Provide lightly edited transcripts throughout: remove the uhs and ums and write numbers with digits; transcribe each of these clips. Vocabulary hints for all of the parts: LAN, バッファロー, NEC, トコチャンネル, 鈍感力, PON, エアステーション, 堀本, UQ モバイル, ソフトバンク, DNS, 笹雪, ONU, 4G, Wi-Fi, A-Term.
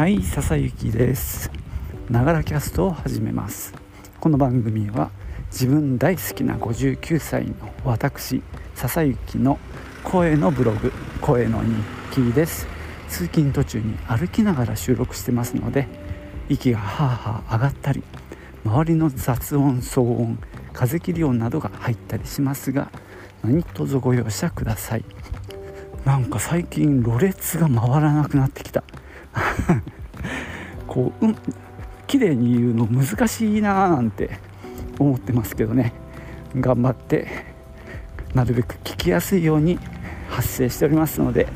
はい、笹雪です。ながらキャストを始めます。この番組は自分大好きな59歳の私笹雪の声のブログ、声の日記です。通勤途中に歩きながら収録してますので、息がはぁはぁ上がったり、周りの雑音、騒音、風切り音などが入ったりしますが、何卒ご容赦ください。なんか最近ろれつが回らなくなってきたこう、綺麗に言うの難しいななんて思ってますけどね、頑張ってなるべく聞きやすいように発声しておりますので、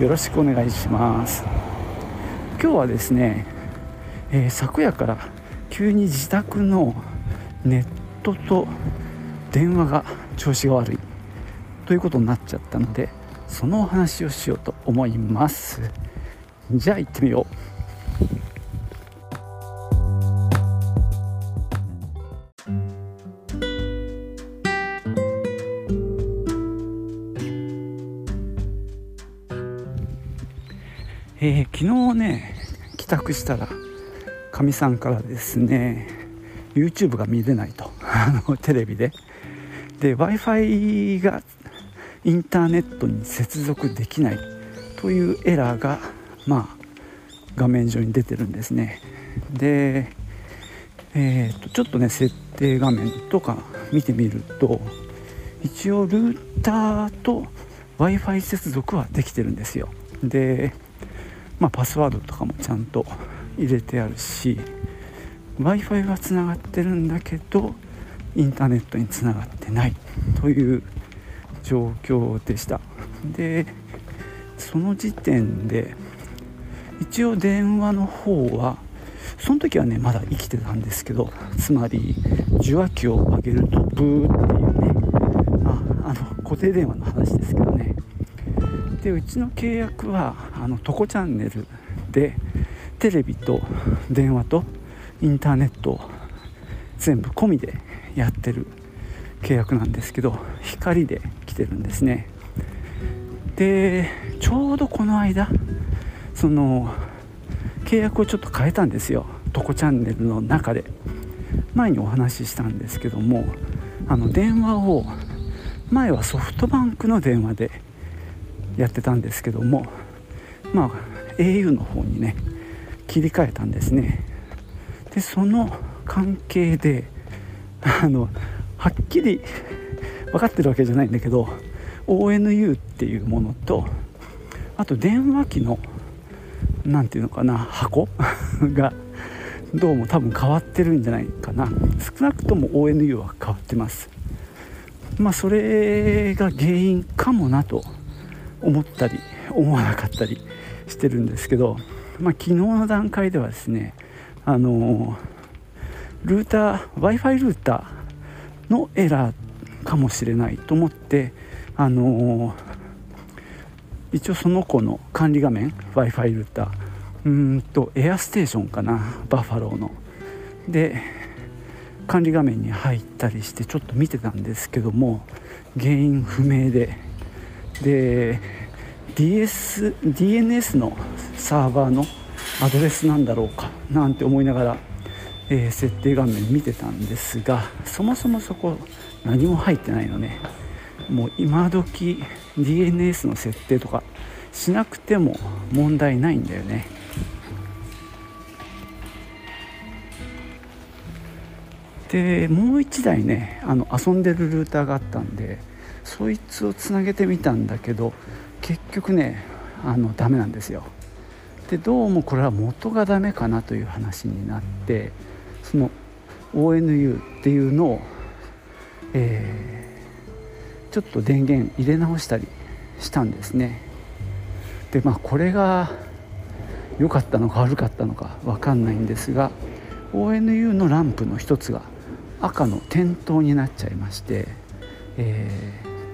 よろしくお願いします。今日はですね、昨夜から急に自宅のネットと電話が調子が悪いということになっちゃったので、そのお話をしようと思います。じゃあ行ってみよう。昨日ね、帰宅したらかみさんからですね、 YouTube が見れないとテレビで、Wi-Fi がインターネットに接続できないというエラーが画面上に出てるんですね。で、ちょっとね、設定画面とか見てみると、一応ルーターと Wi-Fi 接続はできてるんですよ。で、パスワードとかもちゃんと入れてあるし、 Wi-Fi はつながってるんだけどインターネットにつながってないという状況でした。で、その時点で一応電話の方は、その時はねまだ生きてたんですけど、つまり受話器を上げるとブーっていうね、固定電話の話ですけどね。で、うちの契約はトコチャンネルでテレビと電話とインターネットを全部込みでやってる契約なんですけど、光で来てるんですね。で、ちょうどこの間その契約をちょっと変えたんですよ、トコチャンネルの中で。前にお話ししたんですけども、電話を前はソフトバンクの電話でやってたんですけども、au の方にね切り替えたんですね。で、その関係ではっきり分かってるわけじゃないんだけど、 ONU っていうものと、あと電話機のなんていうのかな、箱がどうも多分変わってるんじゃないかな。少なくとも ONU は変わってます。それが原因かもなと思ったり思わなかったりしてるんですけど、昨日の段階ではですね、ルーター Wi-Fi ルーターのエラーかもしれないと思って、一応その子の管理画面 Wi-Fi ルーター、エアステーションかな、バッファローので管理画面に入ったりしてちょっと見てたんですけども、原因不明で DNS のサーバーのアドレスなんだろうかなんて思いながら、設定画面見てたんですが、そもそもそこ何も入ってないのね。もう今時 DNS の設定とかしなくても問題ないんだよね。で、もう一台ね遊んでるルーターがあったんで、そいつをつなげてみたんだけど、結局ねダメなんですよ。で、どうもこれは元がダメかなという話になって、その ONU っていうのを、ちょっと電源入れ直したりしたんですね。で、これが良かったのか悪かったのか分かんないんですが、 ONU のランプの一つが赤の点灯になっちゃいまして、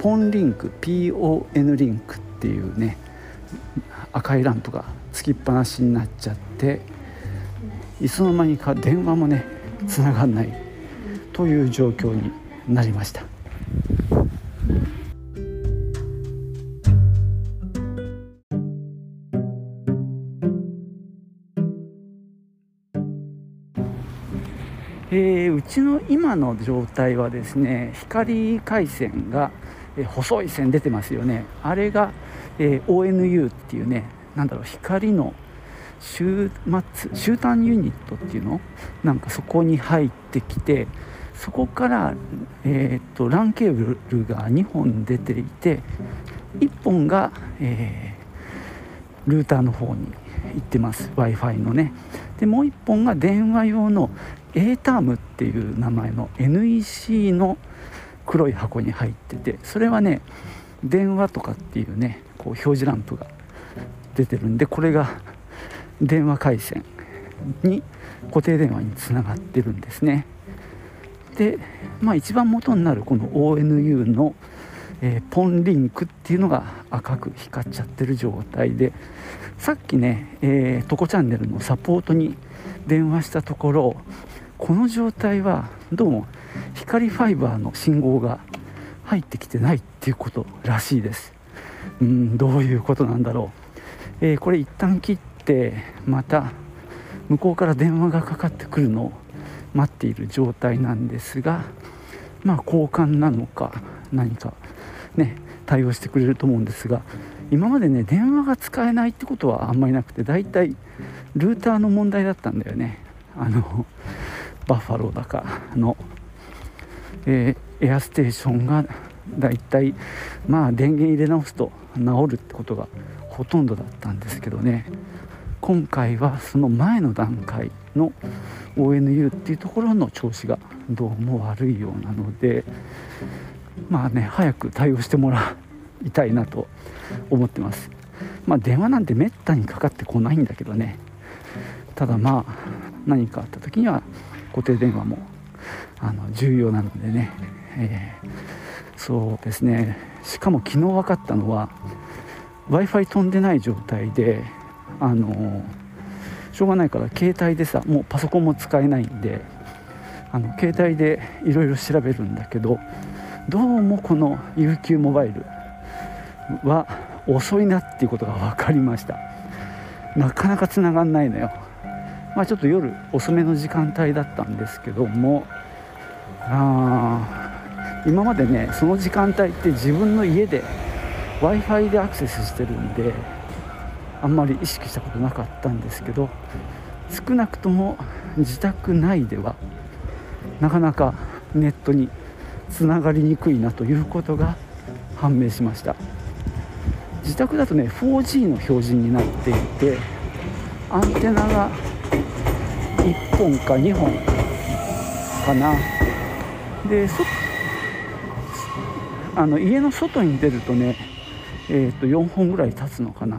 PON リンク PON リンクっていうね赤いランプがつきっぱなしになっちゃって、いつの間にか電話もねつながんないという状況になりました。うちの今の状態はですね、光回線が、細い線出てますよね。あれが、ONU っていうね、なんだろう、光の終端ユニットっていうのなんかそこに入ってきて、そこから、LAN ケーブルが2本出ていて、1本が、ルーターの方に行ってます Wi-Fi のね。でもう1本が電話用の A-Term っていう名前の NEC の黒い箱に入ってて、それはね電話とかっていうねこう表示ランプが出てるんで、これが電話回線に固定電話につながってるんですね。で、まあ、一番元になるこの ONU の、PON リンクっていうのが赤く光っちゃってる状態で、さっきね、トコチャンネルのサポートに電話したところ、この状態はどうも光ファイバーの信号が入ってきてないっていうことらしいです。どういうことなんだろう。これ一旦切って、また向こうから電話がかかってくるのを待っている状態なんですが、まあ交換なのか何かね対応してくれると思うんですが、今までね電話が使えないってことはあんまりなくて、だいたいルーターの問題だったんだよね。バッファローだかの、エアステーションがだいたいまあ電源入れ直すと治るってことがほとんどだったんですけどね、今回はその前の段階の ONU っていうところの調子がどうも悪いようなので、まあね早く対応してもらいたいなと思ってます。まあ電話なんてめったにかかってこないんだけどね、ただまあ何かあった時には固定電話も重要なのでね、そうですね。しかも昨日分かったのは Wi-Fi 飛んでない状態でしょうがないから携帯でさ、もうパソコンも使えないんで携帯でいろいろ調べるんだけど、どうもこの UQ モバイルは遅いなっていうことが分かりました。なかなかつながんないのよ。まあちょっと夜遅めの時間帯だったんですけども、今までねその時間帯って自分の家で Wi-Fi でアクセスしてるんであんまり意識したことなかったんですけど、少なくとも自宅内ではなかなかネットにつながりにくいなということが判明しました。自宅だとね 4G の標準になっていて、アンテナが1本か2本かな。で家の外に出るとね、4本ぐらい立つのかな。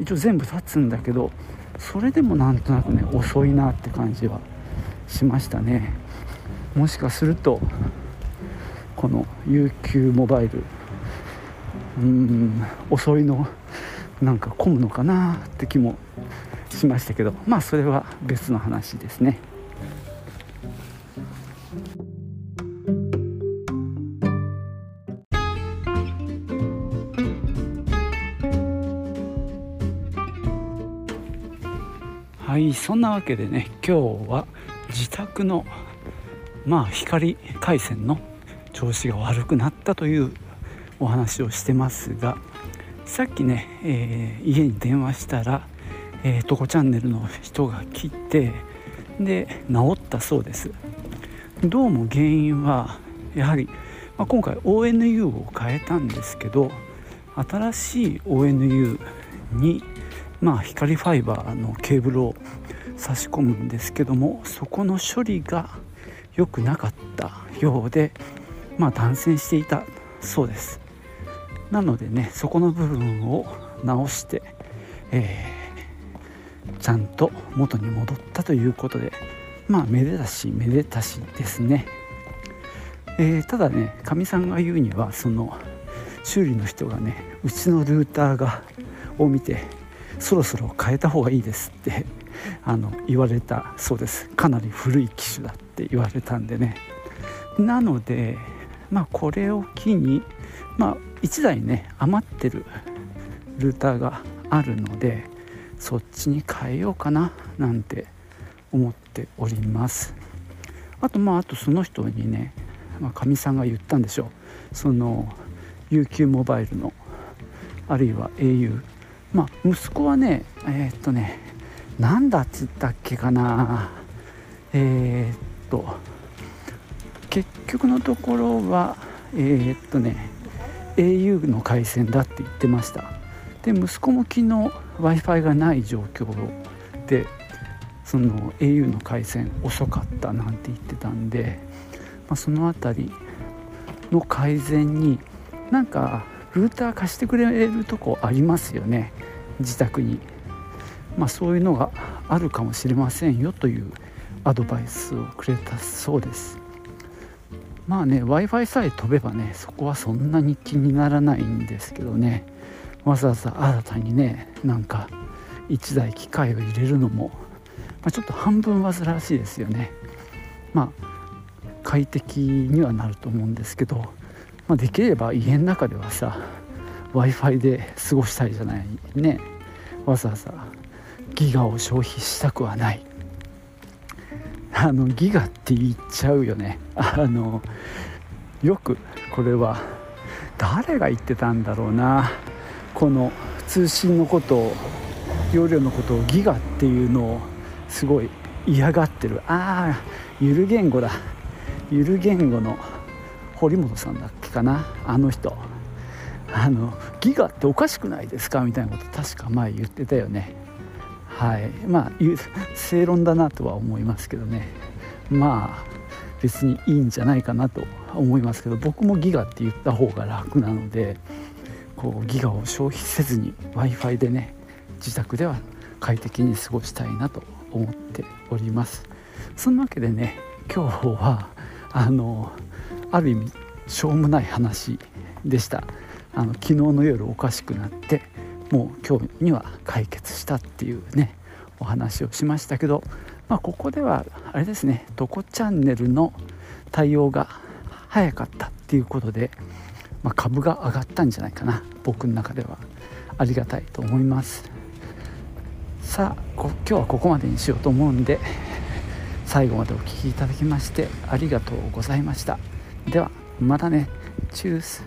一応全部立つんだけど、それでもなんとなくね遅いなって感じはしましたね。もしかするとこの UQ モバイル遅いのなんか混むのかなって気もしましたけど、まあそれは別の話ですね。はい、そんなわけでね、今日は自宅の光回線の調子が悪くなったというお話をしてますが、さっきね、家に電話したら、トコチャンネルの人が来て、で治ったそうです。どうも原因はやはり、今回 ONU を変えたんですけど、新しい ONU に光ファイバーのケーブルを差し込むんですけども、そこの処理が良くなかったようで、断線していたそうです。なのでねそこの部分を直して、ちゃんと元に戻ったということで、めでたしめでたしですね。ただね、かみさんが言うには、その修理の人がねうちのルーターを見てそろそろ変えた方がいいですって言われたそうです。かなり古い機種だって言われたんでね。なのでこれを機に1台ね余ってるルーターがあるので、そっちに変えようかななんて思っております。あとあとその人にね、かみさんが言ったんでしょう。その UQ モバイルのあるいは au、 息子はねなんだっつったっけかな、結局のところはau の回線だって言ってました。で息子も昨日 Wi-Fi がない状況でその au の回線遅かったなんて言ってたんで、そのあたりの改善になんかルーター貸してくれるとこありますよね、自宅に。そういうのがあるかもしれませんよというアドバイスをくれたそうです。Wi-Fi さえ飛べばね、そこはそんなに気にならないんですけどね、わざわざ新たにね1台機械を入れるのも、ちょっと半分煩わしいですよね。快適にはなると思うんですけど、できれば家の中ではさ Wi-Fi で過ごしたいじゃないね。わざわざギガを消費したくはない。ギガって言っちゃうよね。よくこれは誰が言ってたんだろうな、この通信のことを、容量のことをギガっていうのをすごい嫌がってる、ゆる言語だ、ゆる言語の堀本さんだっけかな、ギガっておかしくないですかみたいなこと確か前言ってたよね。正論だなとは思いますけどね。別にいいんじゃないかなと思いますけど、僕もギガって言った方が楽なので、こうギガを消費せずに Wi-Fi でね自宅では快適に過ごしたいなと思っております。そんなわけでね、今日はある意味しょうもない話でした。昨日の夜おかしくなってもう今日には解決したっていうねお話をしましたけど、ここではあれですね、どこチャンネルの対応が早かったっていうことで、株が上がったんじゃないかな、僕の中ではありがたいと思います。さあ今日はここまでにしようと思うんで、最後までお聞きいただきましてありがとうございました。ではまたね、チュース。